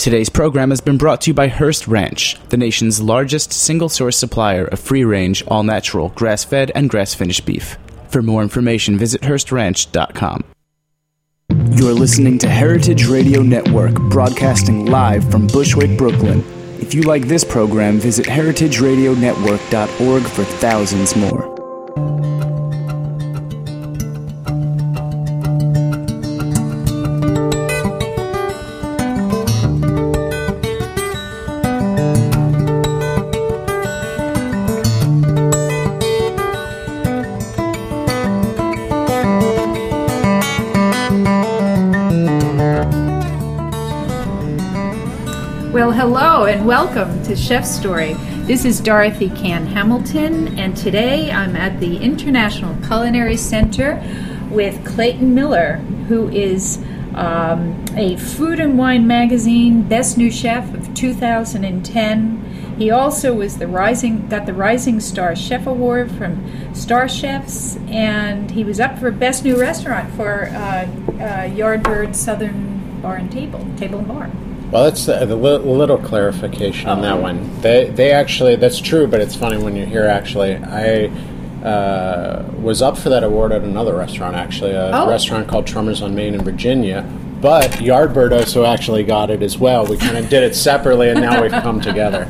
Today's program has been brought to you by Hearst Ranch, the nation's largest single-source supplier of free-range, all-natural, grass-fed, and grass-finished beef. For more information, visit HearstRanch.com. You're listening to Heritage Radio Network, broadcasting live from Bushwick, Brooklyn. If you like this program, visit heritageradionetwork.org for thousands more. Welcome to Chef's Story. This is Dorothy Cann Hamilton, and today I'm at the International Culinary Center with Clayton Miller, who is a Food and Wine magazine Best New Chef of 2010. He also was got the Rising Star Chef Award from Star Chefs, and he was up for Best New Restaurant for Yardbird Southern Bar and Table and Bar. Well, that's a little clarification on that one. They actually, that's true, but it's funny when you hear actually. I was up for that award at another restaurant, actually, a restaurant called Trummer's on Main in Virginia, but Yardbird also actually got it as well. We kind of did it separately, and now we've come together.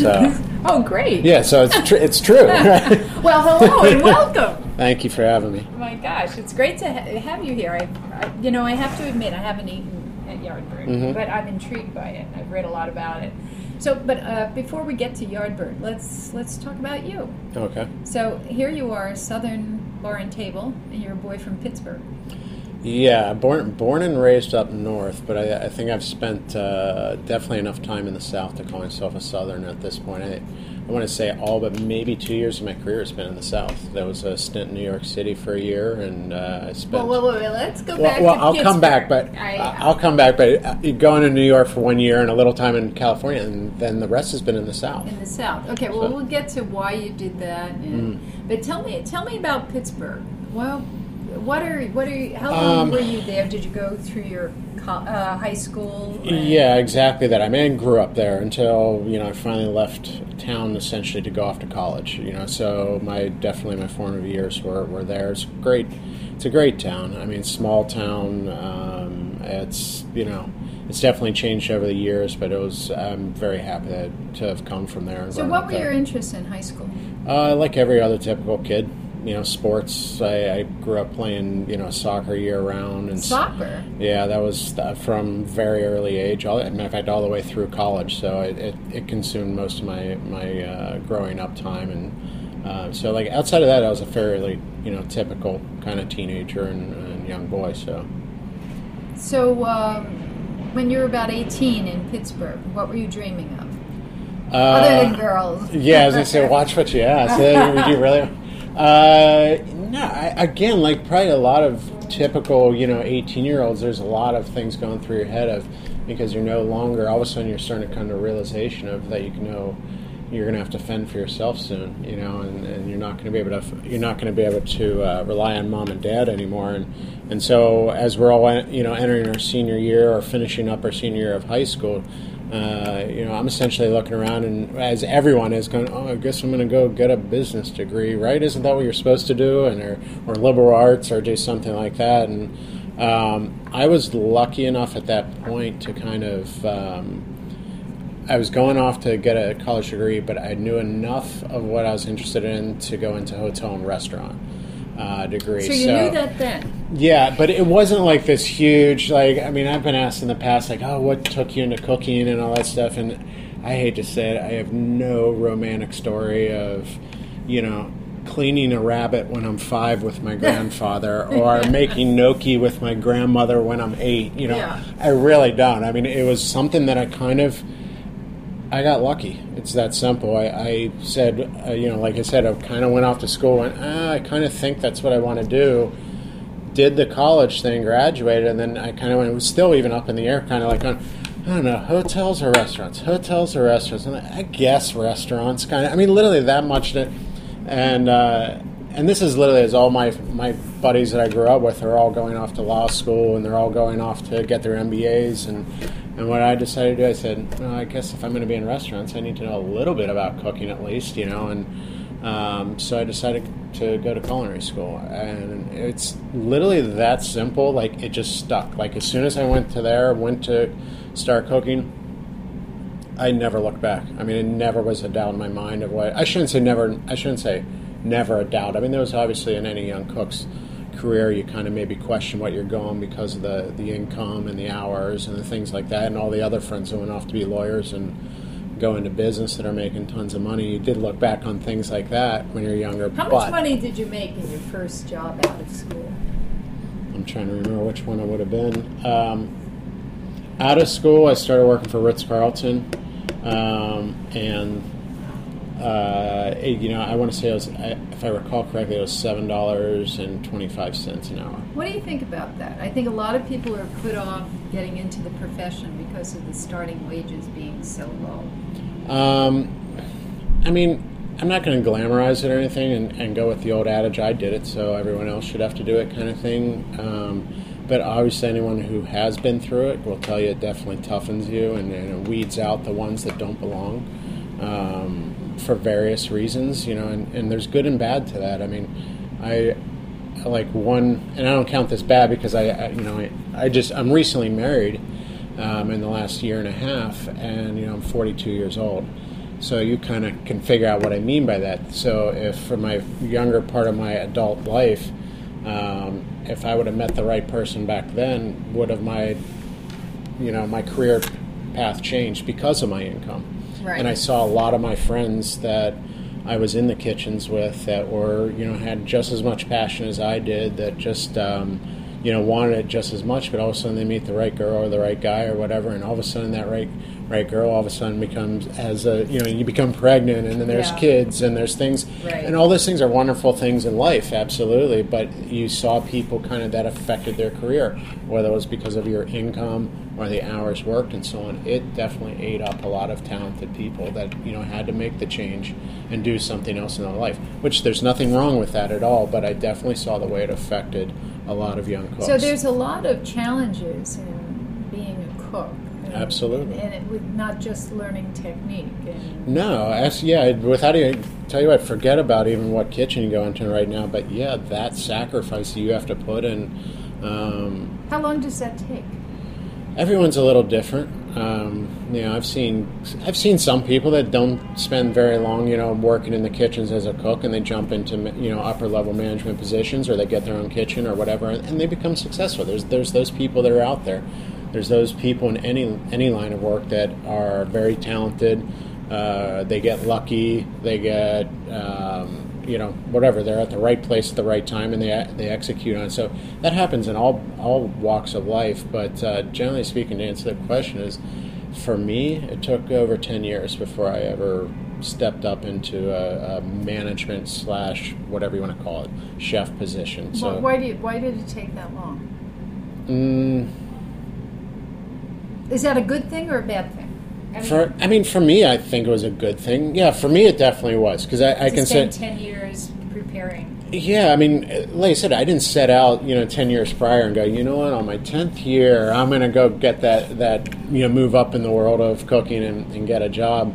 So. Oh, great. Yeah, so it's true. Right? Well, hello and welcome. Thank you for having me. Oh, my gosh, it's great to have you here. I have to admit, I haven't eaten at Yardbird, mm-hmm. but I'm intrigued by it. I've read a lot about it. So, but before we get to Yardbird, let's talk about you. Okay. So here you are, Southern Bar and Table, and you're a boy from Pittsburgh. Yeah, born and raised up north, but I think I've spent definitely enough time in the South to call myself a Southern at this point. I want to say all but maybe 2 years of my career has been in the South. There was a stint in New York City for a year, and I spent... Well, let's go back to Pittsburgh. I'll come back, but going to New York for 1 year and a little time in California, and then the rest has been in the South. In the South. Okay, well, we'll get to why you did that. But tell me about Pittsburgh. Well, how long were you there? Did you go through your high school? Yeah, exactly that. I grew up there until, I finally left town essentially to go off to college, so my formative years were there. It's great. It's a great town. Small town. It's definitely changed over the years, but I'm very happy to have come from there. So what were your interests in high school? Like every other typical kid. Sports. I grew up playing, soccer year-round. And soccer? Yeah, that was from very early age. All the way through college. So it consumed most of my growing up time. And so, outside of that, I was a fairly, typical kind of teenager and young boy. So when you were about 18 in Pittsburgh, what were you dreaming of? Other than girls. Yeah, I was going to say, watch what you ask. Would you really... probably a lot of typical, 18-year-olds, there's a lot of things going through your head because you're no longer, all of a sudden you're starting to come to a realization of that you're going to have to fend for yourself soon, and you're not going to be able to rely on mom and dad anymore. And so as we're all, entering our senior year or finishing up our senior year of high school, I'm essentially looking around, and as everyone is going, I guess I'm going to go get a business degree, right? Isn't that what you're supposed to do? And or liberal arts or do something like that. And I was lucky enough at that point to kind of, I was going off to get a college degree, but I knew enough of what I was interested in to go into hotel and restaurant. Degree. So you knew that then? Yeah, but it wasn't like this huge, I've been asked in the past, what took you into cooking and all that stuff, and I hate to say it, I have no romantic story of, cleaning a rabbit when I'm 5 with my grandfather or making gnocchi with my grandmother when I'm 8, Yeah. I really don't. It was something that I got lucky. It's that simple. I said, like I said, I kind of went off to school and I kind of think that's what I want to do. Did the college thing, graduated, and then I kind of went, it was still even up in the air, kind of I don't know, hotels or restaurants. And I guess restaurants, kind of. Literally that much. And this is literally as all my buddies that I grew up with are all going off to law school and they're all going off to get their MBAs and And what I decided to do, I said, well, I guess if I'm going to be in restaurants, I need to know a little bit about cooking at least, you know. And so I decided to go to culinary school. And it's literally that simple. Like, it just stuck. Like, as soon as I went to start cooking, I never looked back. I mean, it never was a doubt in my mind of what... I shouldn't say never a doubt. I mean, there was obviously in any young cook's career, you kind of maybe question what you're going because of the income and the hours and the things like that, and all the other friends who went off to be lawyers and go into business that are making tons of money. You did look back on things like that when you're younger. How much money did you make in your first job out of school? I'm trying to remember which one I would have been. Out of school, I started working for Ritz-Carlton, I want to say if I recall correctly, it was $7.25 an hour. What do you think about that? I think a lot of people are put off getting into the profession because of the starting wages being so low. I mean, I'm not going to glamorize it or anything and go with the old adage, I did it, so everyone else should have to do it kind of thing. But obviously anyone who has been through it will tell you it definitely toughens you and it weeds out the ones that don't belong. For various reasons, you know, and there's good and bad to that. I mean, I don't count this bad because I'm recently married in the last year and a half, and, you know, I'm 42 years old. So you kind of can figure out what I mean by that. So if for my younger part of my adult life, if I would have met the right person back then, would have my career path changed because of my income. Right. And I saw a lot of my friends that I was in the kitchens with that were, you know, had just as much passion as I did, that just, wanted it just as much, but all of a sudden they meet the right girl or the right guy or whatever, and all of a sudden that right girl all of a sudden becomes, you become pregnant, and then there's kids, and there's things, right. And all those things are wonderful things in life, absolutely, but you saw people kind of that affected their career, whether it was because of your income, or the hours worked and so on. It definitely ate up a lot of talented people that, you know, had to make the change and do something else in their life, which there's nothing wrong with that at all, but I definitely saw the way it affected a lot of young cooks. So there's a lot of challenges in being a cook. Absolutely. And it was not just learning technique. Tell you what, forget about even what kitchen you go into right now, but yeah, that sacrifice you have to put in. How long does that take? Everyone's a little different. I've seen some people that don't spend very long, you know, working in the kitchens as a cook, and they jump into, you know, upper level management positions, or they get their own kitchen or whatever, and they become successful. There's those people that are out there. There's those people in any line of work that are very talented. They get lucky. They get whatever, they're at the right place at the right time, and they execute on it. So that happens in all walks of life, but generally speaking, to answer the question is, for me, it took over 10 years before I ever stepped up into a management / whatever you want to call it, chef position. So well, why did it take that long? Is that a good thing or a bad thing? For me, I think it was a good thing. Yeah, for me, it definitely was, because I can say 10 years preparing. Yeah, I mean, like I said, I didn't set out, you know, 10 years prior and go, you know what, on my 10th year, I'm going to go get that you know, move up in the world of cooking and get a job.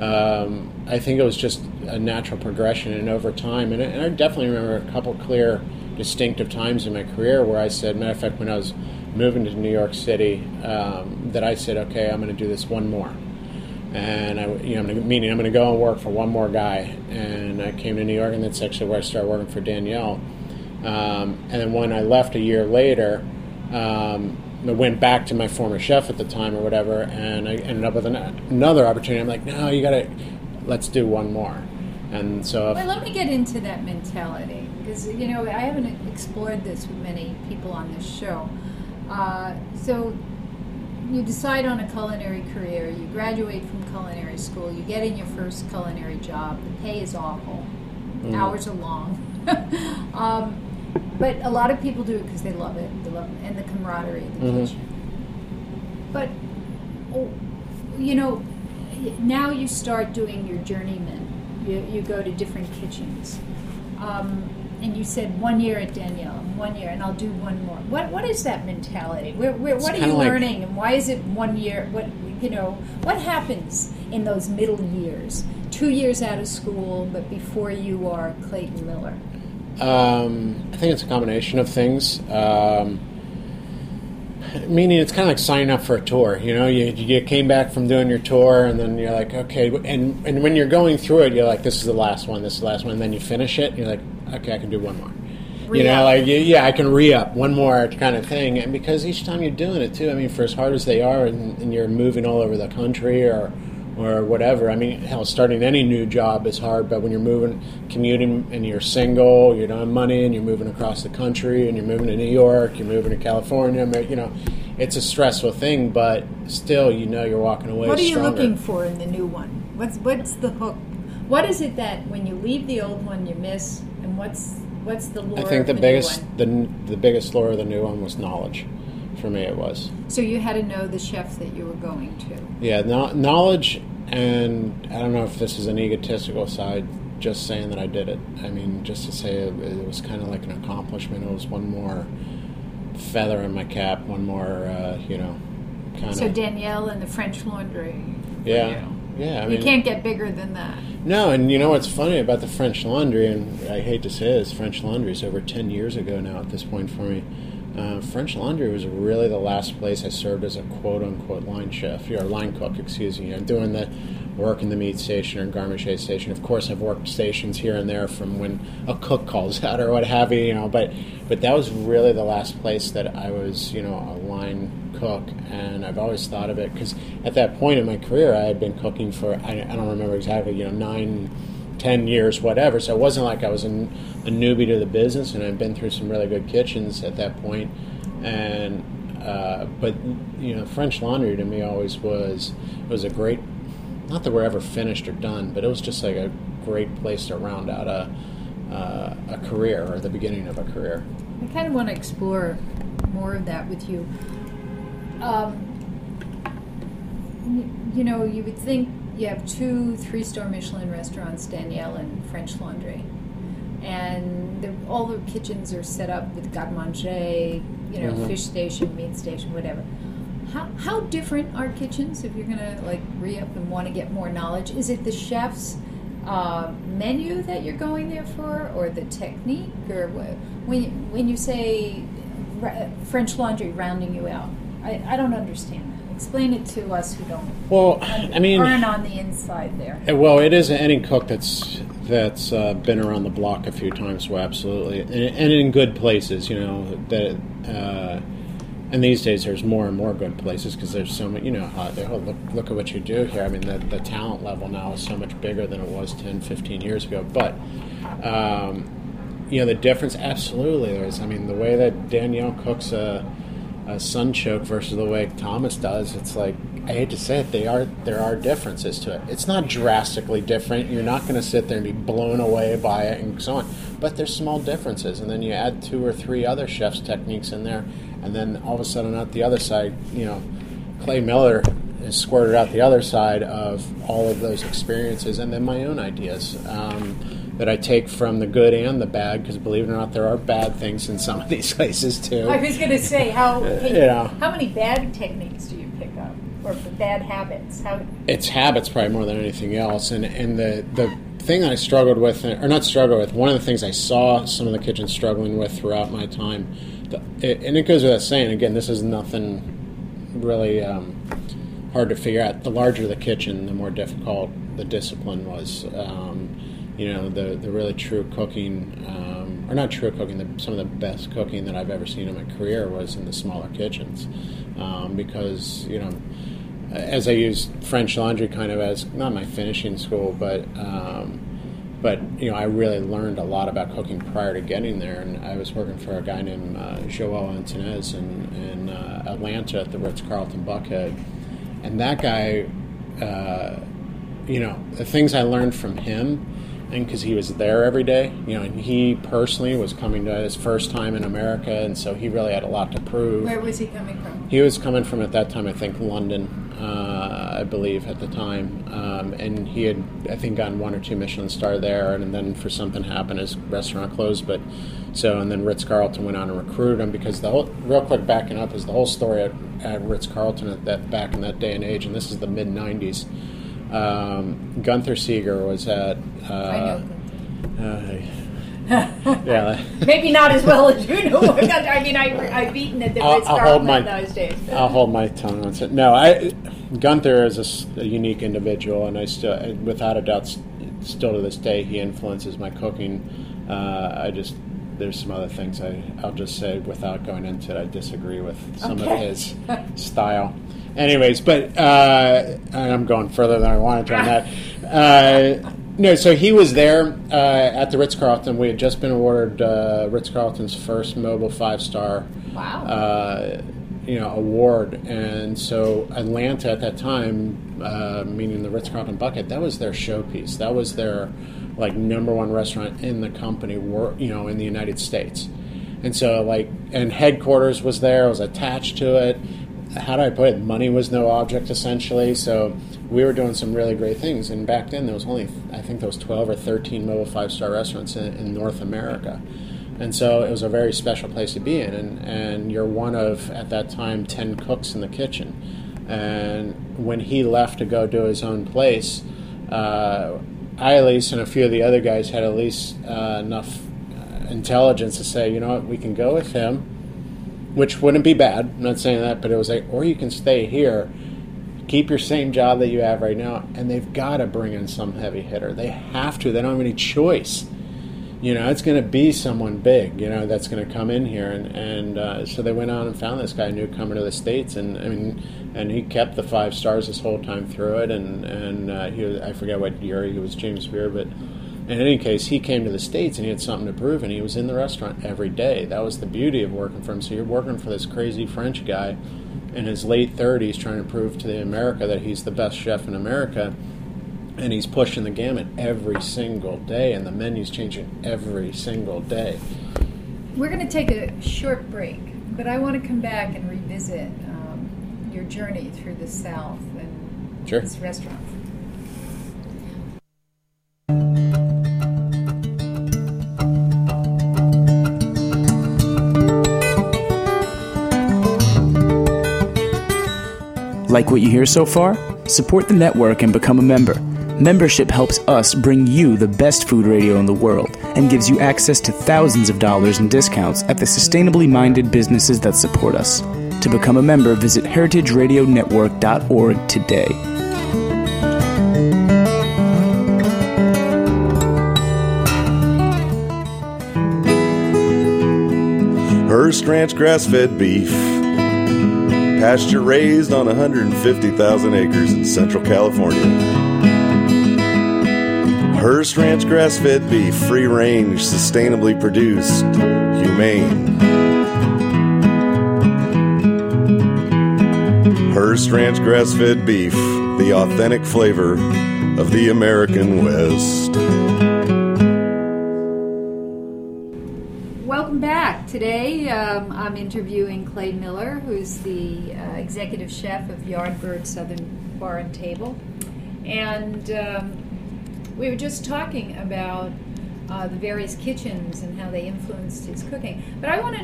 I think it was just a natural progression, and over time, and I definitely remember a couple clear, distinctive times in my career where I said, matter of fact, when I was moving to New York City, that I said, okay, I'm going to do this one more. And I'm going to go and work for one more guy. And I came to New York, and that's actually where I started working for Daniel. And then when I left a year later, I went back to my former chef at the time or whatever, and I ended up with another opportunity. I'm like, no, let's do one more. And so... Well, let me get into that mentality, because, you know, I haven't explored this with many people on this show. So you decide on a culinary career, you graduate from culinary school, you get in your first culinary job, the pay is awful, hours are long, but a lot of people do it because they love it, and the camaraderie of the kitchen. But, you know, now you start doing your journeyman, you go to different kitchens. and you said 1 year at Daniel, 1 year, and I'll do one more. What is that mentality? What are you learning, and why is it 1 year? What happens in those middle years? 2 years out of school, but before you are Clayton Miller. I think it's a combination of things. Meaning it's kind of like signing up for a tour. You came back from doing your tour, and then you're like, okay. And when you're going through it, you're like, this is the last one. And then you finish it, and you're like, okay, I can do one more. I can re-up one more kind of thing. And because each time you're doing it, too, I mean, for as hard as they are, and you're moving all over the country or whatever. I mean, hell, starting any new job is hard, but when you're moving, commuting, and you're single, you don't have money, and you're moving across the country, and you're moving to New York, you're moving to California, it's a stressful thing, but still, you're walking away stronger. What are you looking for in the new one? What's the hook? What is it that when you leave the old one you miss, and what's the lure of the new one? I think the biggest lure of the new one was knowledge. For me, it was. So you had to know the chef that you were going to. Yeah, knowledge, and I don't know if this is an egotistical side, just saying that I did it. I mean, just to say it was kind of like an accomplishment. It was one more feather in my cap, one more, kind of. So Danielle and the French Laundry. Yeah. Yeah, I mean, you can't get bigger than that. No, and you know what's funny about the French Laundry, and I hate to say this, French Laundry is over 10 years ago now at this point for me. French Laundry was really the last place I served as a quote-unquote line cook, I'm doing the work in the meat station or garmache station. Of course, I've worked stations here and there from when a cook calls out or what have you, but that was really the last place that I was, a line cook, and I've always thought of it, because at that point in my career, I had been cooking for, I don't remember exactly, 9, 10 years, whatever. So it wasn't like I was a newbie to the business, and I've been through some really good kitchens at that point. And but French Laundry to me always was a great, not that we're ever finished or done, but it was just like a great place to round out a career, or the beginning of a career. I kind of want to explore more of that with you. You would think. You have 2 3-star Michelin restaurants, Danielle and French Laundry, and all the kitchens are set up with garde-manger, mm-hmm. fish station, meat station, whatever. How different are kitchens if you're gonna re-up and want to get more knowledge? Is it the chef's menu that you're going there for, or the technique, or when you say French Laundry rounding you out? I don't understand. Explain it to us who don't. Well, aren't on the inside there. Well, it is any cook that's been around the block a few times. Well, absolutely, and in good places, that. And these days, there's more and more good places, because there's so many. Look at what you do here. I mean, the talent level now is so much bigger than it was 10, 15 years ago. But the difference absolutely there is. I mean, the way that Danielle cooks a sunchoke versus the way Thomas does, it's like, I hate to say it, there are differences to it. It's not drastically different. You're not going to sit there and be blown away by it and so on. But there's small differences, and then you add 2 or 3 other chefs' techniques in there, and then all of a sudden out the other side, Clay Miller is squirted out the other side of all of those experiences, and then my own ideas that I take from the good and the bad, because believe it or not, there are bad things in some of these places too. I was going to say, how many bad techniques do you pick up, or bad habits? It's habits probably more than anything else, and the thing that I struggled with, or not struggled with, one of the things I saw some of the kitchens struggling with throughout my time, and it goes without saying, again, this is nothing really hard to figure out. The larger the kitchen, the more difficult the discipline was. The really true cooking, or not true cooking, some of the best cooking that I've ever seen in my career was in the smaller kitchens, because, as I use French Laundry kind of as, not my finishing school, but I really learned a lot about cooking prior to getting there, and I was working for a guy named João Antunes in Atlanta at the Ritz-Carlton Buckhead, and that guy, the things I learned from him, and because he was there every day, and he personally was coming to his first time in America, and so he really had a lot to prove. Where was he coming from? He was coming from, at that time, I think, London. I believe, at the time. And he had, I think, gotten one or two Michelin star there, and then for something happened, his restaurant closed. But so, and then Ritz-Carlton went on and recruited him, because the whole, real quick backing up, is the whole story at Ritz-Carlton at that, back in that day and age, and this is the mid-90s. Gunther Seeger was at... yeah. Maybe not as well as you know. I mean, I've eaten at the Ritz-Carlton in those days. But. I'll hold my tongue on it. No, Gunther is a unique individual, and I still, without a doubt, still to this day, he influences my cooking. There's some other things I'll just say without going into it. I disagree with some of his style. Anyways, but I'm going further than I wanted to on that. No, so he was there at the Ritz-Carlton. We had just been awarded Ritz-Carlton's first mobile five-star award. And so Atlanta at that time, meaning the Ritz-Carlton Buckhead, that was their showpiece. That was their number one restaurant in the company, in the United States. And so and headquarters was there. It was attached to it. How do I put it? Money was no object, essentially. So we were doing some really great things. And back then, there was only, I think there was 12 or 13 mobile five-star restaurants in North America. And so it was a very special place to be in. And you're one of, at that time, 10 cooks in the kitchen. And when he left to go do his own place, I at least and a few of the other guys had at least enough intelligence to say, you know what, we can go with him. Which wouldn't be bad, I'm not saying that, but it was or you can stay here, keep your same job that you have right now, and they've got to bring in some heavy hitter. They have to. They don't have any choice. It's going to be someone big, that's going to come in here. And so they went on and found this guy new coming to the States, and he kept the five stars this whole time through it, and he was, I forget what year he was, James Beard, but... In any case, he came to the States and he had something to prove, and he was in the restaurant every day. That was the beauty of working for him. So you're working for this crazy French guy in his late 30s trying to prove to America that he's the best chef in America, and he's pushing the gamut every single day, and the menu's changing every single day. We're going to take a short break, but I want to come back and revisit your journey through the South and these restaurants. Like what you hear so far? Support the network and become a member. Membership helps us bring you the best food radio in the world and gives you access to thousands of dollars in discounts at the sustainably minded businesses that support us. To become a member, visit heritageradionetwork.org today. Hearst Ranch grass-fed beef. Pasture raised on 150,000 acres in Central California. Hearst Ranch grass-fed beef, free-range, sustainably produced, humane. Hearst Ranch grass-fed beef, the authentic flavor of the American West. Today, I'm interviewing Clayton Miller, who's the executive chef of Yardbird Southern Bar and Table. And we were just talking about the various kitchens and how they influenced his cooking. But I want to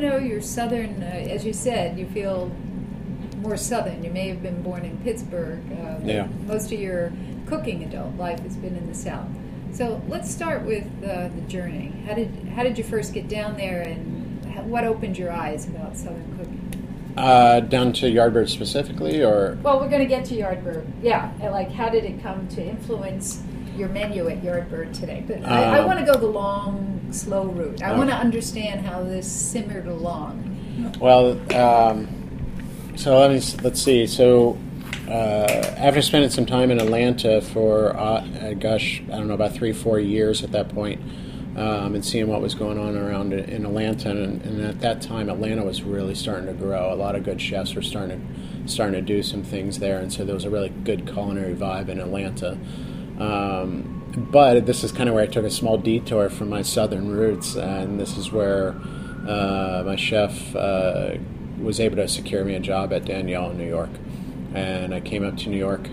know your Southern, as you said, you feel more Southern. You may have been born in Pittsburgh. Most of your cooking adult life has been in the South. So let's start with the journey. How did you first get down there, and what opened your eyes about Southern cooking? Down to Yardbird specifically, or? Well, we're going to get to Yardbird. Yeah, how did it come to influence your menu at Yardbird today? But I want to go the long, slow route. I want to understand how this simmered along. Well, so let's see. So. After spending some time in Atlanta for, I don't know, about 3-4 years at that point, and seeing what was going on around in Atlanta, and at that time, Atlanta was really starting to grow. A lot of good chefs were starting to do some things there, and so there was a really good culinary vibe in Atlanta. But this is kind of where I took a small detour from my Southern roots, and this is where my chef was able to secure me a job at Daniel in New York. and I came up to New York.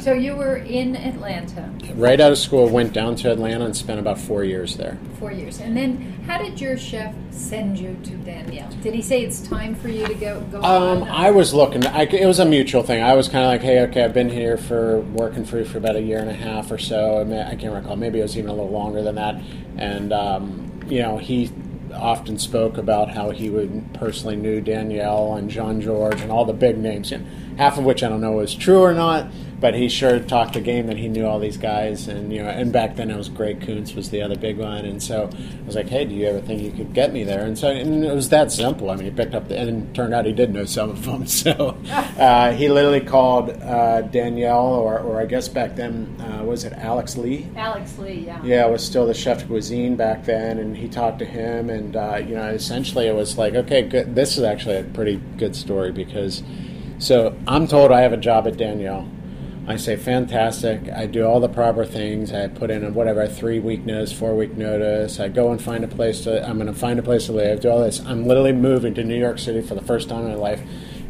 So you were in Atlanta. Right out of school, went down to Atlanta and spent about 4 years there. 4 years. And then how did your chef send you to Daniel? Did he say it's time for you to go on? I was looking. It was a mutual thing. I was kind of like, hey, okay, I've been here working for about a year and a half or so. I can't recall. Maybe it was even a little longer than that. And, he often spoke about how he would personally knew Daniel and Jean George and all the big names, half of which I don't know was true or not, but he sure talked the game that he knew all these guys. And and back then it was Gray Kunz was the other big one, and so I was like, hey, do you ever think you could get me there? And so it was that simple. I mean, he picked up and it turned out he did know some of them, so he literally called Danielle, or I guess back then was it Alex Lee? Alex Lee, yeah, was still the chef de cuisine back then, and he talked to him, and essentially it was like, okay, good. This is actually a pretty good story, because so I'm told I have a job at Danielle. I say, fantastic, I do all the proper things, I put in a 3-week notice, 4-week notice, I go and find a place I'm going to find a place to live, do all this. I'm literally moving to New York City for the first time in my life.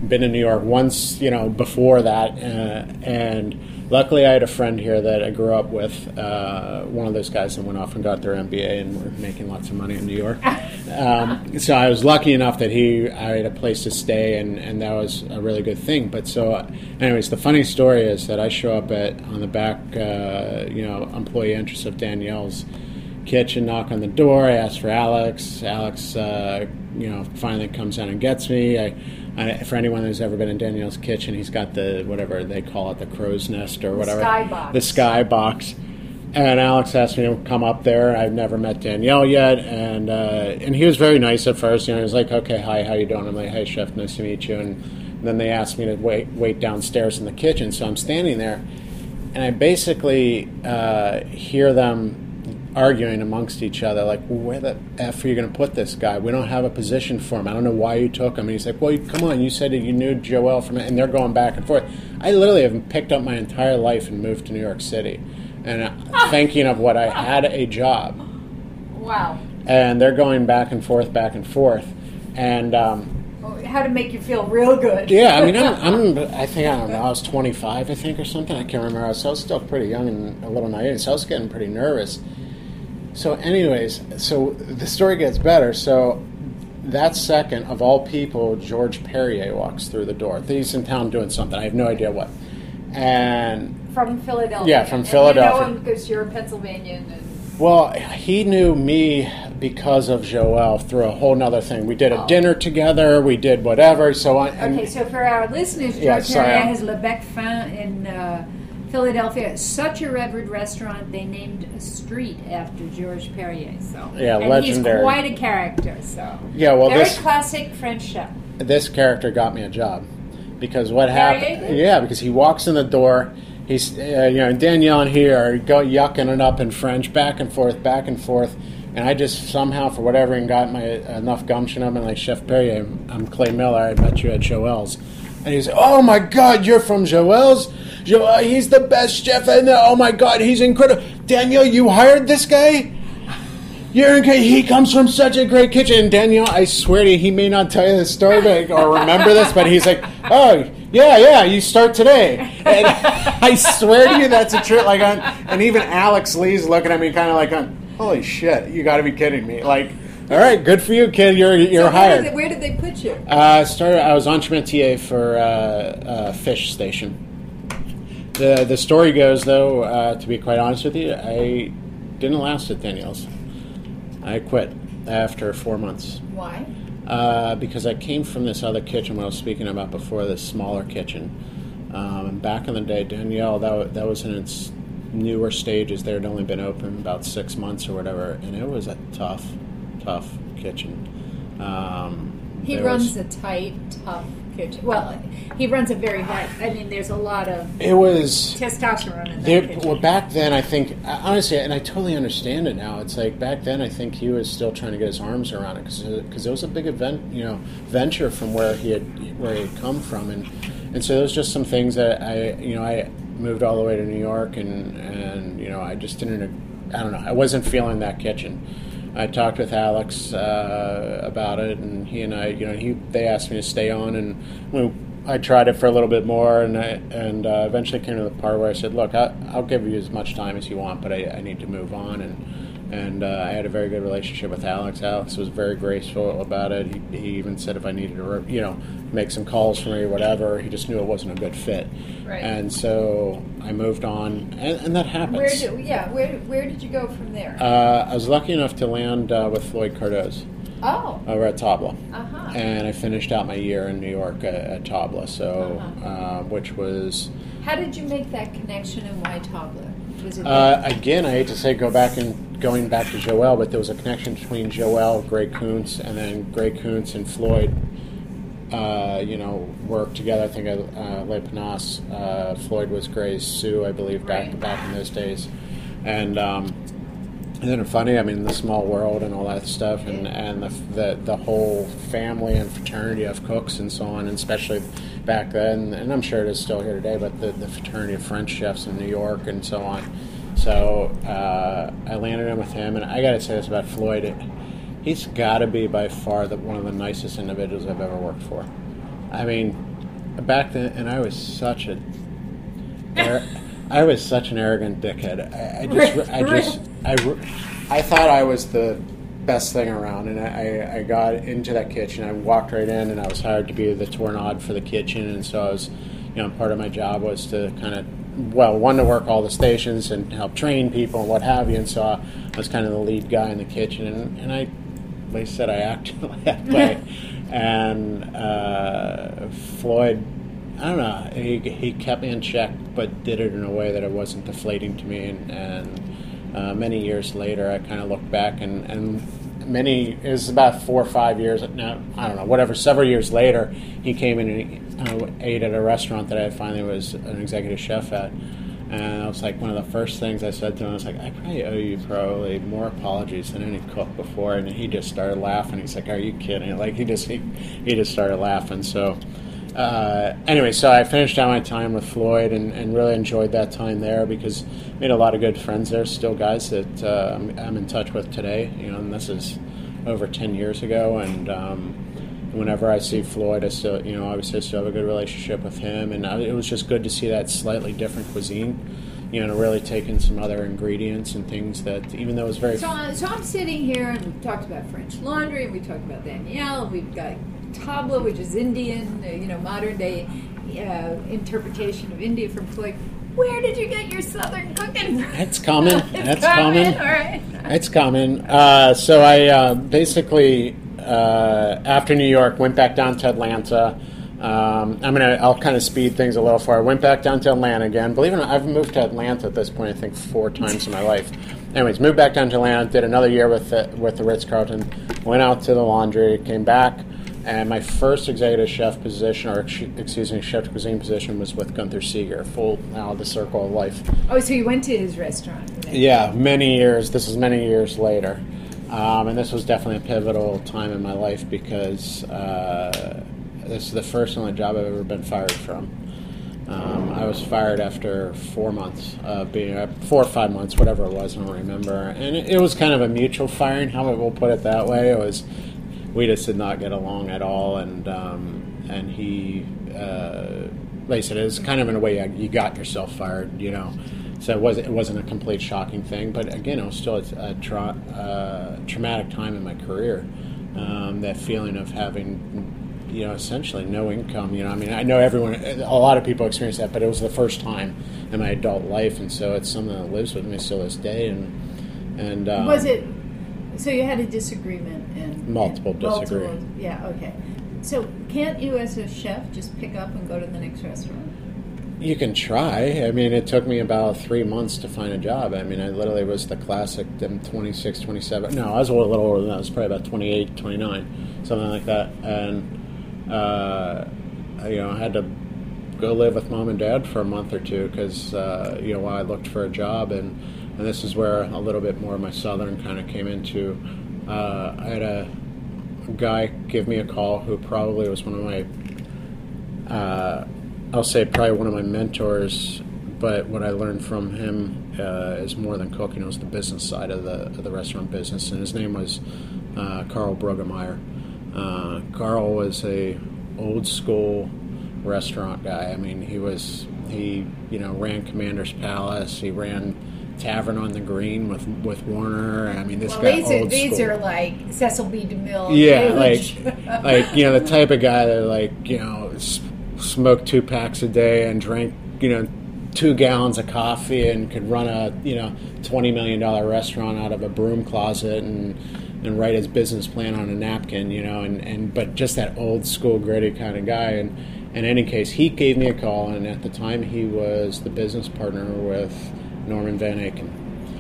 Been in New York once, before that, and luckily I had a friend here that I grew up with, one of those guys that went off and got their MBA and were making lots of money in New York. So I was lucky enough that I had a place to stay, and that was a really good thing. But so, anyways, the funny story is that I show up on the back, employee entrance of Danielle's kitchen, knock on the door, I ask for Alex. Alex, finally comes out and gets me. For anyone who's ever been in Danielle's kitchen, he's got the, whatever they call it, the crow's nest or whatever. The skybox. And Alex asked me to come up there. I've never met Danielle yet, and he was very nice at first. He was like, "Okay, hi, how you doing?" I'm like, "Hey, chef, nice to meet you." And then they asked me to wait downstairs in the kitchen. So I'm standing there, and I basically hear them arguing amongst each other, like, "Where the f are you going to put this guy? We don't have a position for him. I don't know why you took him." And he's like, "Well, come on, you said that you knew Joël from," and they're going back and forth. I literally haven't picked up my entire life and moved to New York City. And thinking of what I had a job. Wow. And they're going back and forth. And how to make you feel real good. Yeah, I mean, I was 25, I think, or something. I can't remember. So I was still pretty young and a little naive, so I was getting pretty nervous. So anyways, so the story gets better. So that second, of all people, George Perrier walks through the door. He's in town doing something. I have no idea what. And... From Philadelphia. Yeah, from Philadelphia. And you know him because you're a Pennsylvanian. Well, he knew me because of Joel through a whole nother thing. We did a dinner together. We did whatever. So for our listeners, George Perrier has Le Bec Fin in Philadelphia. It's such a revered restaurant. They named a street after George Perrier. So legendary. He's quite a character. So very classic French chef. This character got me a job because what happened? Yeah, because he walks in the door. He's, Danielle and he are yucking it up in French, back and forth. And I just somehow, for whatever, and got my enough gumption up and like, "Chef Perrier, I'm Clay Miller. I met you at Joel's." And he's like, "Oh my God, you're from Joel's? Joel, he's the best chef I know. Oh my God, he's incredible. Danielle, you hired this guy? He comes from such a great kitchen." And Danielle, I swear to you, he may not tell you this story or remember this, but he's like, "Oh, yeah, you start today." And I swear to you, that's a trip. Like, and even Alex Lee's looking at me kind of like, "Holy shit, you got to be kidding me." Like, all right, good for you, kid. You're hired. Where did they put you? I was entremetier for Fish Station. The story goes, though, to be quite honest with you, I didn't last at Daniel's. I quit after 4 months. Why? Because I came from this other kitchen what I was speaking about before, this smaller kitchen. And back in the day, Danielle, that was in its newer stages. They had only been open about 6 months or whatever, and it was a tough kitchen. He runs a tight, tough kitchen. Well, he runs a very hard. I mean, there's a lot of testosterone in that kitchen. Well, back then, I think, honestly, and I totally understand it now. It's like back then, I think he was still trying to get his arms around it because it was a big event, venture from where he had come from, and so those just some things that I moved all the way to New York, and I just didn't. I don't know. I wasn't feeling that kitchen. I talked with Alex about it, and he and I, they asked me to stay on, and I tried it for a little bit more, and eventually came to the part where I said, look, I'll give you as much time as you want, but I need to move on. And I had a very good relationship with Alex. Alex was very graceful about it. He even said if I needed to, make some calls for me, whatever. He just knew it wasn't a good fit. Right. And so I moved on, and that happens. Where did you go from there? I was lucky enough to land with Floyd Cardoz. Oh. Over at Tabla. Uh-huh. And I finished out my year in New York at Tabla, so uh-huh. Which was... How did you make that connection, and why Tabla? Again, I hate to say going back to Joël, but there was a connection between Joël, Gray Kunz, and then Gray Kunz and Floyd, worked together. I think Le Panas, Floyd was Gray's Sue, I believe, back in those days. And then funny, I mean, the small world and all that stuff, and the whole family and fraternity of cooks and so on, and especially back then, and I'm sure it is still here today, but the fraternity of French chefs in New York and so on. So I landed in with him, and I got to say this about Floyd. He's got to be by far one of the nicest individuals I've ever worked for. I mean, back then, and I was such an arrogant dickhead. I thought I was the best thing around, and I got into that kitchen. I walked right in, and I was hired to be the tournade for the kitchen, and so I was, part of my job was to kind of, to work all the stations and help train people and what have you, and so I was kind of the lead guy in the kitchen, and I, like I said, I acted that way, and Floyd, I don't know, he kept me in check, but did it in a way that it wasn't deflating to me, and many years later, I kind of looked back, it was about 4 or 5 years, now, I don't know, whatever, several years later, he came in and I ate at a restaurant that I finally was an executive chef at, and I was like, one of the first things I said to him, I was like, I probably owe you probably more apologies than any cook before, and he just started laughing. He's like, are you kidding? Like, he just started laughing. So anyway, so I finished out my time with Floyd, and really enjoyed that time there, because I made a lot of good friends there, still guys that I'm in touch with today, and this is over 10 years ago, and whenever I see Floyd, I still, obviously I still have a good relationship with him, and it was just good to see that slightly different cuisine, really taking some other ingredients and things that, even though it was very... So I'm sitting here, and we've talked about French Laundry, and we talked about Daniel, and we've got Tabla, which is Indian, modern-day interpretation of India from Floyd. Where did you get your Southern cooking from? It's common. All right. It's common. So I basically... after New York, went back down to Atlanta. I'll kind of speed things a little far. I went back down to Atlanta again. Believe it or not, I've moved to Atlanta at this point, I think 4 times in my life. Anyways, moved back down to Atlanta, did another year with the Ritz-Carlton, went out to the Laundry, came back, and my first executive chef position, chef de cuisine position, was with Gunther Seeger, the circle of life. Oh, so you went to his restaurant. Right? Yeah, many years. This is many years later. And this was definitely a pivotal time in my life, because this is the first and only job I've ever been fired from. I was fired after 4 months, 4 or 5 months, whatever it was, I don't remember. And it was kind of a mutual firing, how we'll put it that way. It was, we just did not get along at all, and he, like I said, it was kind of in a way you got yourself fired, So it wasn't a complete shocking thing, but again, it was still a traumatic time in my career. That feeling of having, essentially no income. I mean, I know a lot of people experience that, but it was the first time in my adult life, and so it's something that lives with me still this day. And was it? So you had a disagreement and multiple disagreements. Yeah. Okay. So can't you, as a chef, just pick up and go to the next restaurant? You can try. I mean, it took me about 3 months to find a job. I mean, I literally was the classic 26, 27. No, I was a little older than that. I was probably about 28, 29, something like that. And, I had to go live with mom and dad for a month or two because, while I looked for a job. And this is where a little bit more of my Southern kind of came into. I had a guy give me a call who probably was one of my... I'll say probably one of my mentors, but what I learned from him is more than cooking. It was the business side of the restaurant business, and his name was Carl Bruggemeier. Carl was a old school restaurant guy. I mean, he ran Commander's Palace. He ran Tavern on the Green with Warner. I mean, these are like Cecil B. DeMille. Yeah, like the type of guy that smoked 2 packs a day and drank 2 gallons of coffee and could run a $20 million restaurant out of a broom closet and write his business plan on a napkin, but just that old school gritty kind of guy. And in any case, he gave me a call, and at the time he was the business partner with Norman Van Aken.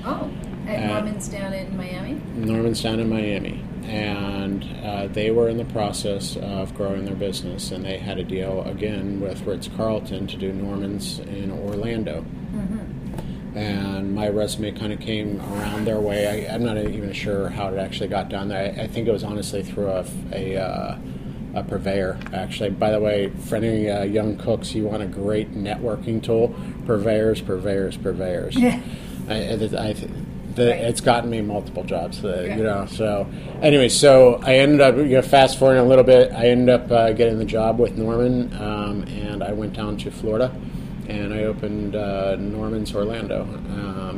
Oh, at Norman's down in Miami? Norman's down in Miami. And they were in the process of growing their business, and they had a deal, again, with Ritz-Carlton to do Norman's in Orlando. Mm-hmm. And my resume kind of came around their way. I'm not even sure how it actually got done. I think it was honestly through a purveyor, actually. By the way, for any young cooks, you want a great networking tool. Purveyors. Yeah. It's gotten me multiple jobs. So anyway, I ended up, fast forwarding a little bit, I ended up getting the job with Norman, and I went down to Florida, and I opened Norman's Orlando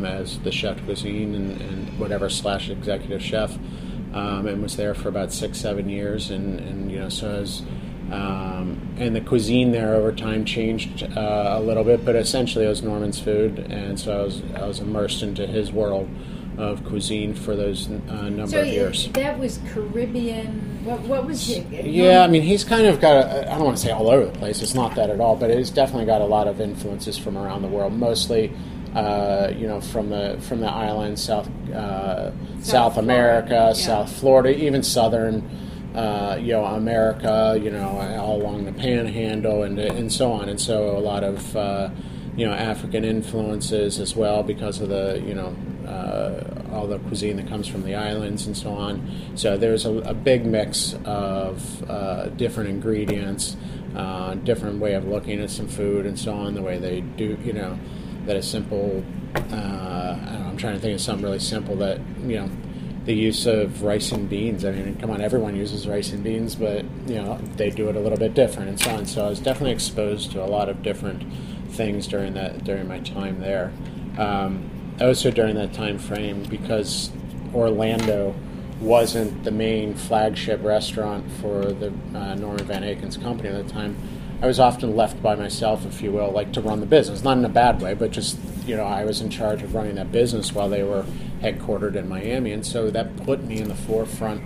as the chef cuisine and whatever / executive chef. And was there for about 6-7 years, so I was, and the cuisine there over time changed a little bit, but essentially it was Norman's food, and so I was immersed into his world of cuisine for those number of years. That was Caribbean. What was it? Yeah, I mean, he's kind of got I don't want to say all over the place. It's not that at all, but it's definitely got a lot of influences from around the world, mostly. From the islands, South America, Florida. South Florida, even Southern, America, all along the Panhandle and so on. And so a lot of, African influences as well because of the, all the cuisine that comes from the islands and so on. So there's a big mix of different ingredients, different way of looking at some food and so on, the way they do, that is simple. I'm trying to think of something really simple that, the use of rice and beans. I mean, come on, everyone uses rice and beans, but, they do it a little bit different and so on. So I was definitely exposed to a lot of different things during my time there. Also during that time frame, because Orlando wasn't the main flagship restaurant for the Norman Van Aken's company at the time, I was often left by myself, if you will, to run the business. Not in a bad way, but just, I was in charge of running that business while they were headquartered in Miami. And so that put me in the forefront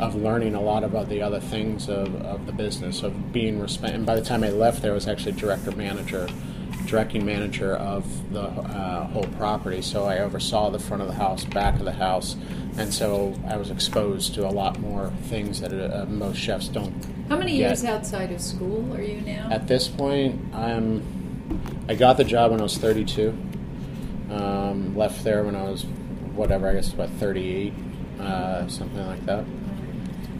of learning a lot about the other things of the business, of being respected. And by the time I left there, I was actually directing manager of the whole property. So I oversaw the front of the house, back of the house. And so I was exposed to a lot more things that most chefs don't. How many years outside of school are you now? At this point, I got the job when I was 32. Left there when I was, about 38, something like that.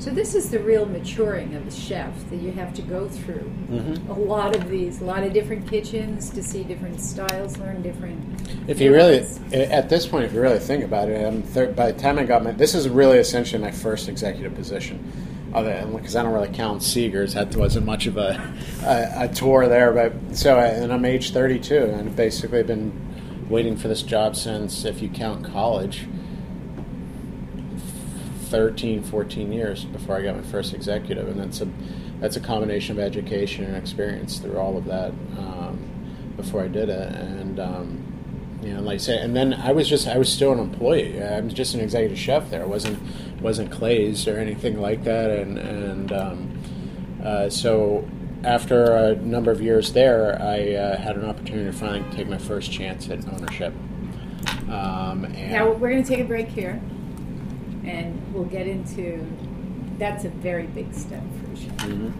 So this is the real maturing of a chef that you have to go through. Mm-hmm. A lot of different kitchens to see different styles, learn different. At this point, if you really think about it, by the time I got this is really essentially my first executive position. Because I don't really count Seeger's, that wasn't much of a tour there. But and I'm age 32, and I've basically been waiting for this job since, if you count college, 13, 14 years before I got my first executive, and that's a combination of education and experience through all of that before I did it, and like I said, and then I was still an employee. I was just an executive chef there. I wasn't Clay's or anything like that, so after a number of years there, I had an opportunity to finally take my first chance at ownership. Now we're going to take a break here. And we'll get into, that's a very big step for sure. Mm-hmm.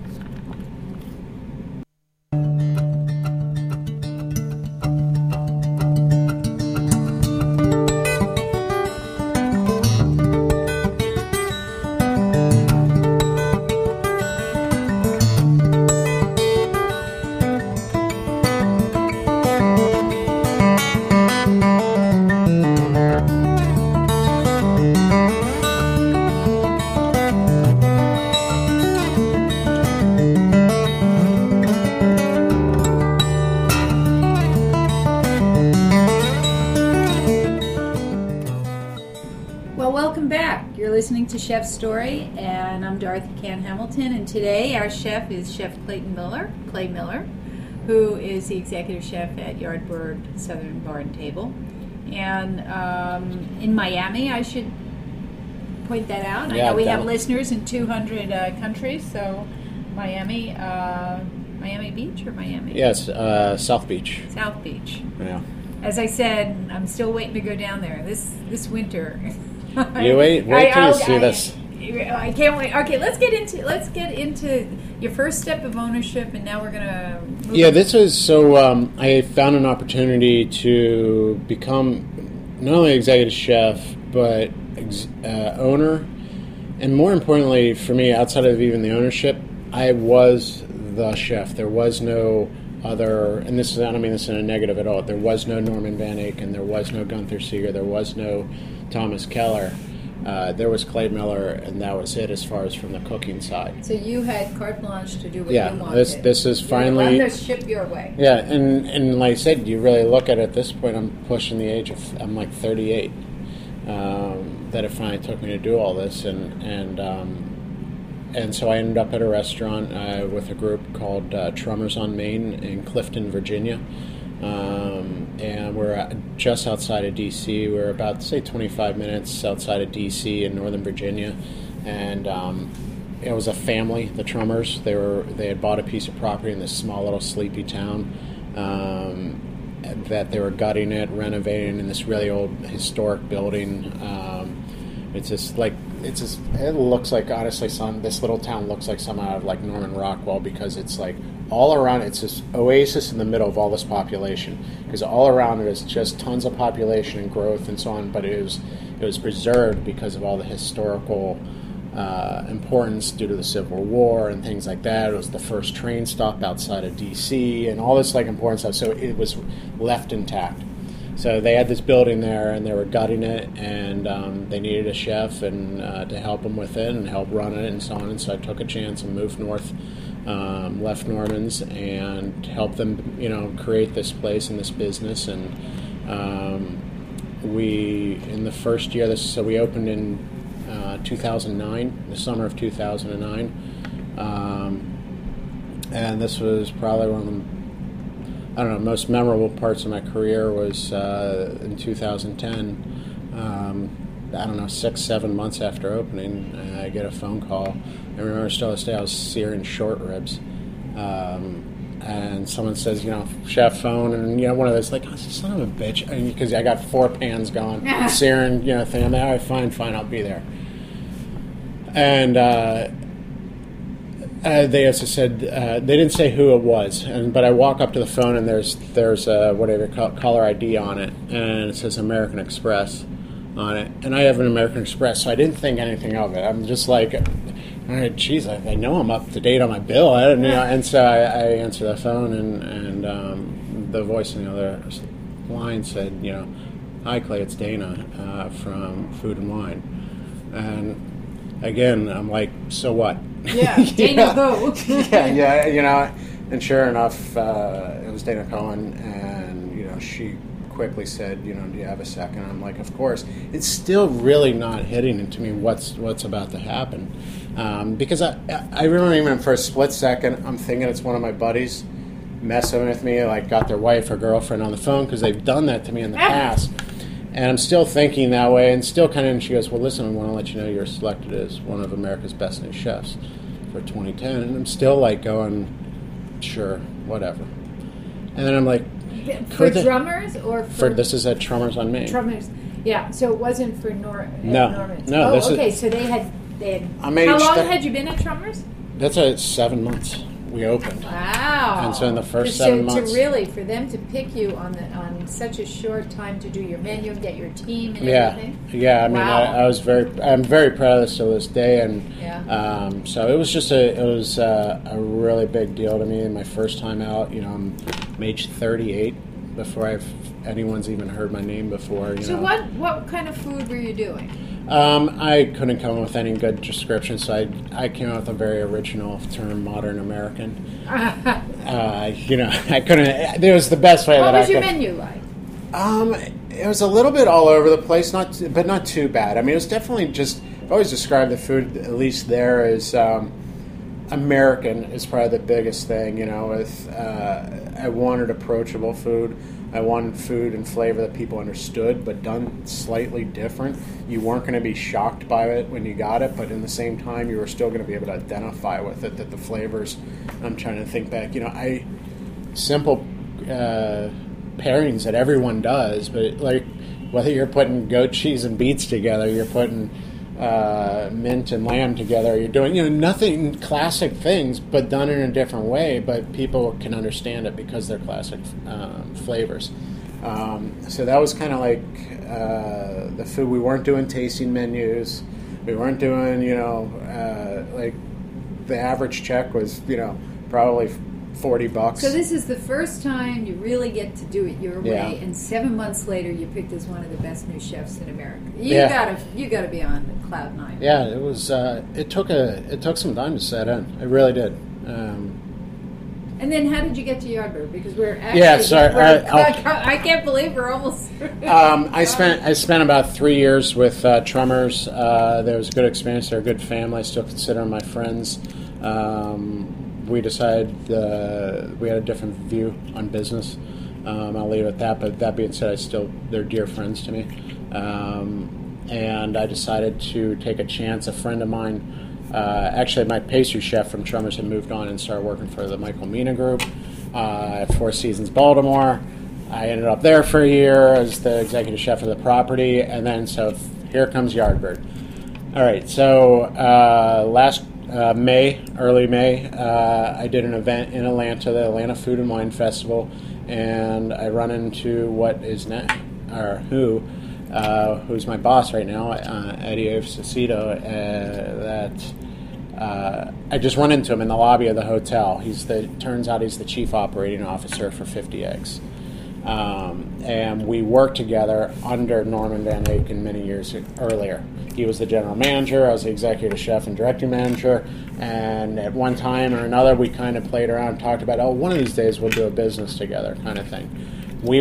back. You're listening to Chef's Story, and I'm Dorothy Cann Hamilton, and today our chef is Chef Clayton Miller, Clay Miller, who is the executive chef at Yardbird Southern Bar and Table. And in Miami, I should point that out. Yeah, I know we have listeners in 200 countries, so Miami, Miami Beach or Miami? Yes, South Beach. South Beach. Yeah. As I said, I'm still waiting to go down there this winter. You wait till you see this. I can't wait. Okay, let's get into your first step of ownership, and now we're gonna. I found an opportunity to become not only executive chef but owner, and more importantly for me, outside of even the ownership, I was the chef. There was no other, and this is, I don't mean this in a negative at all, there was no Norman Van Aken, there was no Gunther Seeger, there was no Thomas Keller, there was Clay Miller, and that was it as far as from the cooking side. So you had carte blanche to do what you wanted. This is finally... Run the ship your way. Yeah, and like I said, you really look at it at this point, I'm pushing the age of, I'm like 38, that it finally took me to do all this, and so I ended up at a restaurant with a group called Trummer's on Main in Clifton, Virginia. And we're just outside of D.C. We're about, say, 25 minutes outside of D.C. in northern Virginia. And it was a family, the Trummers. They had bought a piece of property in this small little sleepy town that they were gutting it, renovating in this really old historic building. It looks like, honestly, this little town looks like some out of like Norman Rockwell, because it's like all around, it's this oasis in the middle of all this population, because all around it is just tons of population and growth and so on, but it was preserved because of all the historical importance due to the Civil War and things like that. It was the first train stop outside of D.C. and all this like important stuff, so it was left intact. So they had this building there, and they were gutting it, and they needed a chef and to help them with it and help run it and so on. And so I took a chance and moved north, left Norman's, and helped them, create this place and this business. And we, in the first year, we opened in 2009, the summer of 2009, and this was probably one of the most memorable parts of my career was in 2010, 6-7 months after opening, I get a phone call. I remember still this day, I was searing short ribs, and someone says, chef phone, and one of those, like, oh, son of a bitch, because I got 4 pans gone, searing, thing. I'm like, all right, fine, I'll be there. And they also said, they didn't say who it was, but I walk up to the phone and there's a whatever caller ID on it, and it says American Express on it, and I have an American Express, so I didn't think anything of it. I'm just like, all right, geez, I know I'm up to date on my bill, and so I answer the phone, and the voice on the other line said, hi Clay, it's Dana from Food and Wine, and again, I'm like, so what? Yeah, Dana Cohen. And sure enough, it was Dana Cohen, and, she quickly said, do you have a second? And I'm like, of course. It's still really not hitting into me what's about to happen. Because I remember even for a split second, I'm thinking it's one of my buddies messing with me, like got their wife or girlfriend on the phone, because they've done that to me in the past. And I'm still thinking that way, and still kind of, and she goes, well, listen, I want to let you know you're selected as one of America's best new chefs for 2010. And I'm still like going, sure, whatever. And then I'm like, Drummers or for this is at Trummer's on Main. Trummer's, yeah. So it wasn't for Norman's. No. So they had. How long had you been at Trummer's? That's 7 months. We opened. Wow! And so in the first 7 months, to really for them to pick you on such a short time to do your menu and get your team and everything. Yeah. I mean, wow. I'm very proud of this to this day, and so it was just a really big deal to me. And my first time out, I'm age 38 before anyone's even heard my name before. What kind of food were you doing? I couldn't come up with any good description, so I came up with a very original term, modern American. I couldn't. It was the best way that I could. What was your menu like? It was a little bit all over the place, but not too bad. I mean, it was definitely just always describe the food, at least there, as American is probably the biggest thing, you know. With I wanted approachable food. I wanted food and flavor that people understood, but done slightly different. You weren't going to be shocked by it when you got it, but in the same time, you were still going to be able to identify with it, that the flavors, I'm trying to think back, you know, simple pairings that everyone does, but like whether you're putting goat cheese and beets together, you're putting mint and lamb together, you're doing, you know, nothing classic things, but done in a different way, but people can understand it because they're classic flavors. So that was kind of like the food. We weren't doing tasting menus, we weren't doing, you know, like the average check was, you know, probably $40. So this is the first time you really get to do it your way, and 7 months later you picked as one of the best new chefs in America. You gotta be on cloud nine. Yeah, it was. It took some time to set in. It really did. And then how did you get to Yardbird? Because we're actually I can't believe we're almost. I spent about 3 years with Trummer's. There was a good experience. They're a good family. I still consider them my friends. We decided we had a different view on business. I'll leave it at that. But that being said, they're dear friends to me. And I decided to take a chance. A friend of mine, actually my pastry chef from Trummer's, had moved on and started working for the Michael Mina Group at Four Seasons Baltimore. I ended up there for a year as the executive chef of the property. And then here comes Yardbird. All right, so early May, I did an event in Atlanta, the Atlanta Food and Wine Festival, and I run into who's my boss right now, Eddie Cicito, I just run into him in the lobby of the hotel. Turns out he's the chief operating officer for 50 Eggs. And we worked together under Norman Van Aken many years earlier. He was the general manager, I was the executive chef and directing manager, and at one time or another we kind of played around and talked about, one of these days we'll do a business together kind of thing.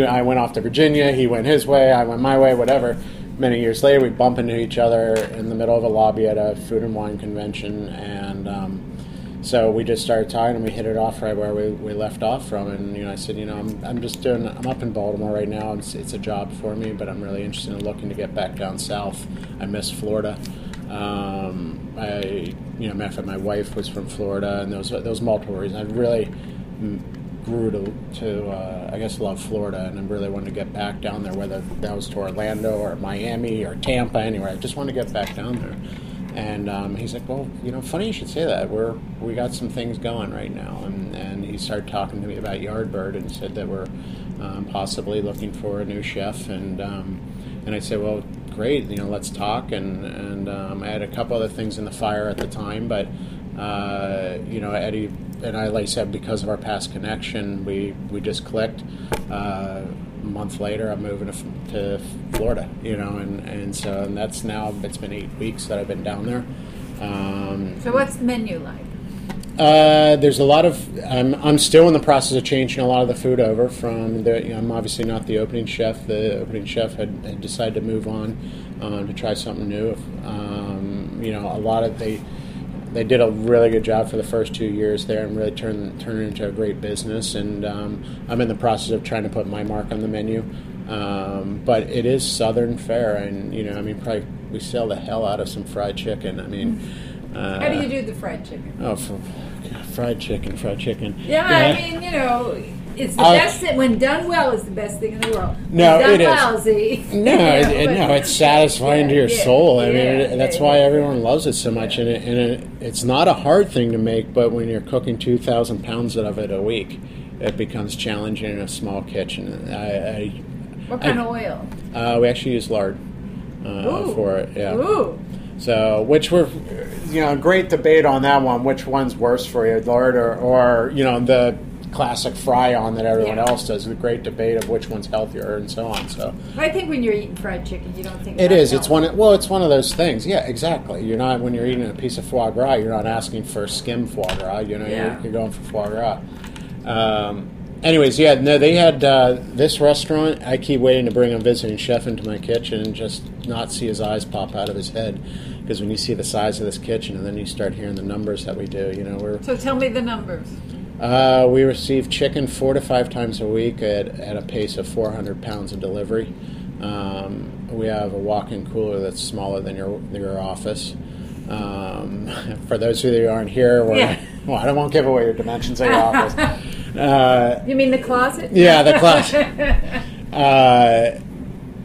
I went off to Virginia, he went his way, I went my way, whatever. Many years later we bump into each other in the middle of a lobby at a food and wine convention, and so we just started talking, and we hit it off right where we left off from. And I said, I'm up in Baltimore right now. It's a job for me, but I'm really interested in looking to get back down south. I miss Florida. Matter of fact, my wife was from Florida, and those multiple reasons. I really grew to love Florida, and I really wanted to get back down there, whether that was to Orlando or Miami or Tampa, anywhere. I just wanted to get back down there. And he's like, well, funny you should say that. We got some things going right now. And he started talking to me about Yardbird and said that we're possibly looking for a new chef. And I said, well, great, let's talk. And I had a couple other things in the fire at the time. But, Eddie and I, like I said, because of our past connection, we just clicked. A month later, I'm moving to Florida, and that's now, it's been 8 weeks that I've been down there. So what's the menu like? There's a lot of, I'm still in the process of changing a lot of the food over from the, I'm obviously not the opening chef. The opening chef had decided to move on to try something new. A lot of They did a really good job for the first 2 years there and really turned it into a great business. And I'm in the process of trying to put my mark on the menu. But it is Southern fare. And, probably we sell the hell out of some fried chicken. How do you do the fried chicken? Oh, fried chicken. Yeah, it's the best thing. When done well, is the best thing in the world. No, when done it is lousy. No, it's satisfying to your soul. That's why everyone loves it so much. It's not a hard thing to make, but when you're cooking 2,000 pounds of it a week, it becomes challenging in a small kitchen. What kind of oil? We actually use lard for it. Yeah. Ooh. So, which we're, great debate on that one. Which one's worse for you, lard or the classic fry-on that everyone else does. The great debate of which one's healthier and so on. So I think when you're eating fried chicken, you don't think it is. It's one. Well, it's one of those things. Yeah, exactly. You're not, when you're eating a piece of foie gras, you're not asking for skim foie gras. You're going for foie gras. Anyways, they had this restaurant. I keep waiting to bring a visiting chef into my kitchen and just not see his eyes pop out of his head. because when you see the size of this kitchen and then you start hearing the numbers that we do, you know, we're... So tell me the numbers. We receive chicken 4 to 5 times a week at a pace of 400 pounds of delivery. We have a walk-in cooler that's smaller than your office. For those of you who aren't here, well, I won't give away your dimensions of your office. You mean the closet? Yeah, the closet.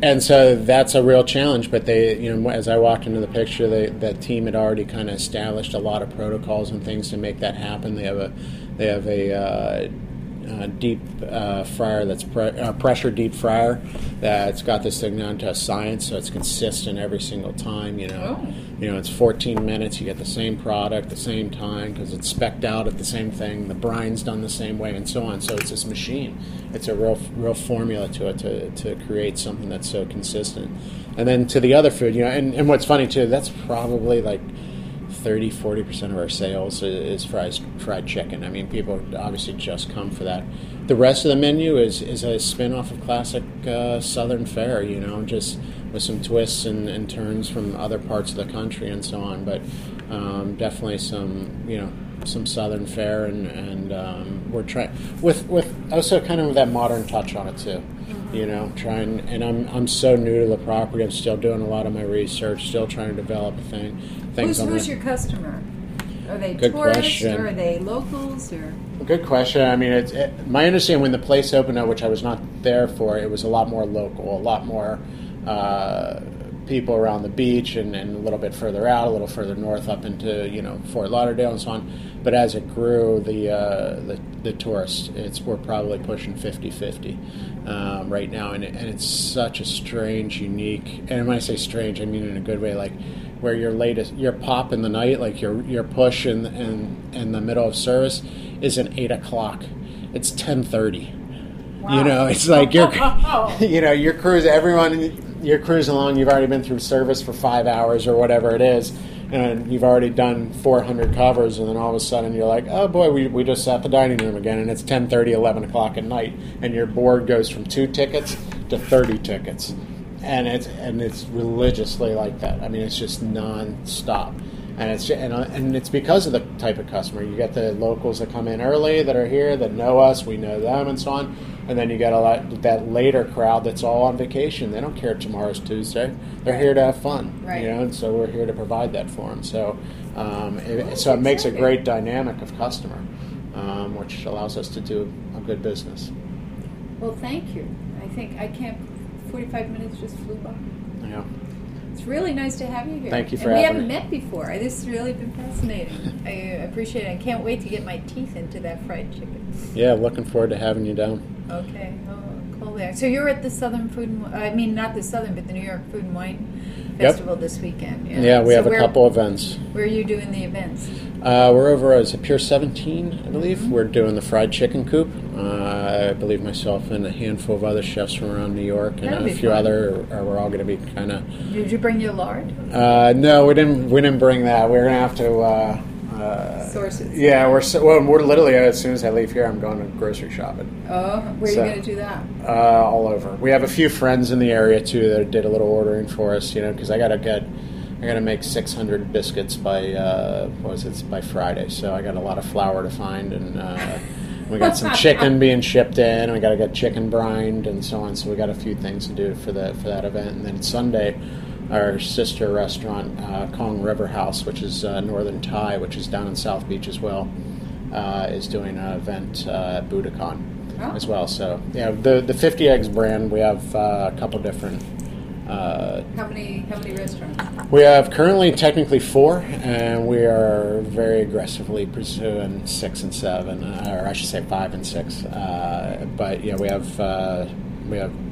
And so that's a real challenge. But they, you know, as I walked into the picture, that team had already kind of established a lot of protocols and things to make that happen. They have a deep fryer that's pressure deep fryer that's got this thing down to a science, so it's consistent every single time. You know, it's 14 minutes. You get the same product, the same time, because it's specced out at the same thing. The brine's done the same way, and so on. So it's this machine. It's a real formula to it to create something that's so consistent. And then to the other food, you know, and what's funny too, that's probably like 30-40% of our sales is fried chicken. I mean, people obviously just come for that. The rest of the menu is a spin-off of classic Southern fare, you know, just with some twists and turns from other parts of the country and so on. But definitely some Southern fare, and we're trying with also kind of that modern touch on it too. You know, trying, and I'm so new to the property. I'm still doing a lot of my research, still trying to develop things. Who's your customer? Are they tourists, or are they locals, or? Good question. I mean, it's my understanding when the place opened up, which I was not there for, it was a lot more local, a lot more people around the beach, and a little bit further out, a little further north, up into, you know, Fort Lauderdale and so on. But as it grew, the tourists, we're probably pushing 50-50 right now, and it's such a strange, unique, and when I say strange, I mean in a good way, like where your pop in the night, like your push in the middle of service isn't 8 o'clock, it's 10:30. Wow. You know, it's like you're cruising, you're cruising along, you've already been through service for 5 hours or whatever it is, and you've already done 400 covers, and then all of a sudden you're like, oh boy, we just sat the dining room again, and it's 10:30, 11 o'clock at night, and your board goes from 2 tickets to 30 tickets. And it's religiously like that. I mean, it's just non-stop. And it's because of the type of customer. You get the locals that come in early that are here, that know us, we know them, and so on. And then you got that later crowd that's all on vacation. They don't care if tomorrow's Tuesday. They're here to have fun, right? You know. And so we're here to provide that for them. So, it makes a great dynamic of customer, which allows us to do a good business. Well, thank you. I think 45 minutes just flew by. Yeah. It's really nice to have you here. Thank you for having me. We haven't met before. This has really been fascinating. I appreciate it. I can't wait to get my teeth into that fried chicken. Yeah, looking forward to having you down. Okay. Oh, cool there. So you're at the Southern Food and... I mean, not the Southern, but the New York Food and Wine Festival this weekend. Yeah, we have a couple events. Where are you doing the events? We're over at Pier 17, I believe. Mm-hmm. We're doing the fried chicken coop. I believe myself and a handful of other chefs from around New York, and that'll a few fun. Other. We're all going to be kind of. Did you bring your lard? No, we didn't bring that. We're going to have to. Sources. Yeah, we're literally, as soon as I leave here, I'm going to grocery shopping. Oh, where are you going to do that? All over. We have a few friends in the area too that did a little ordering for us, you know, because I got to make 600 biscuits by Friday, so I got a lot of flour to find, and we got some chicken being shipped in, and we got to get chicken brined and so on. So we got a few things to do for that event, and then Sunday, our sister restaurant, Kong River House, which is Northern Thai, which is down in South Beach as well, is doing an event at Budokan as well. So yeah, the 50 Eggs brand, we have a couple different. How many restaurants? We have currently technically 4, and we are very aggressively pursuing 6 and 7, or I should say 5 and 6. But yeah, we have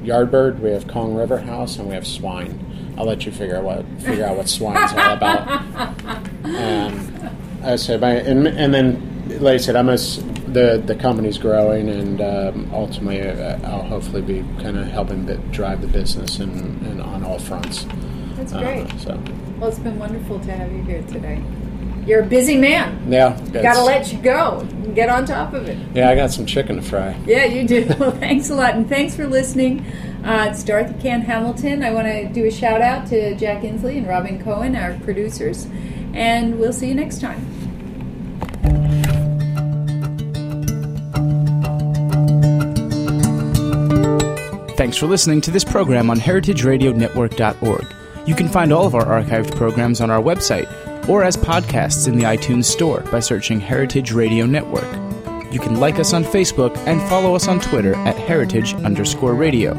Yardbird, we have Kong River House, and we have Swine. I'll let you figure out what Swine's all about. I say, and then like I said, the company's growing, and ultimately I'll hopefully be kind of helping drive the business and on all fronts. That's great. Well, it's been wonderful to have you here today. You're a busy man. Yeah. Got to let you go and get on top of it. Yeah, I got some chicken to fry. Yeah, you do. Well, thanks a lot, and thanks for listening. It's Dorothy Cann Hamilton. I want to do a shout out to Jack Inslee and Robin Cohen, our producers, and we'll see you next time. Thanks for listening to this program on heritageradionetwork.org. You can find all of our archived programs on our website or as podcasts in the iTunes Store by searching Heritage Radio Network. You can like us on Facebook and follow us on Twitter at @heritage_radio.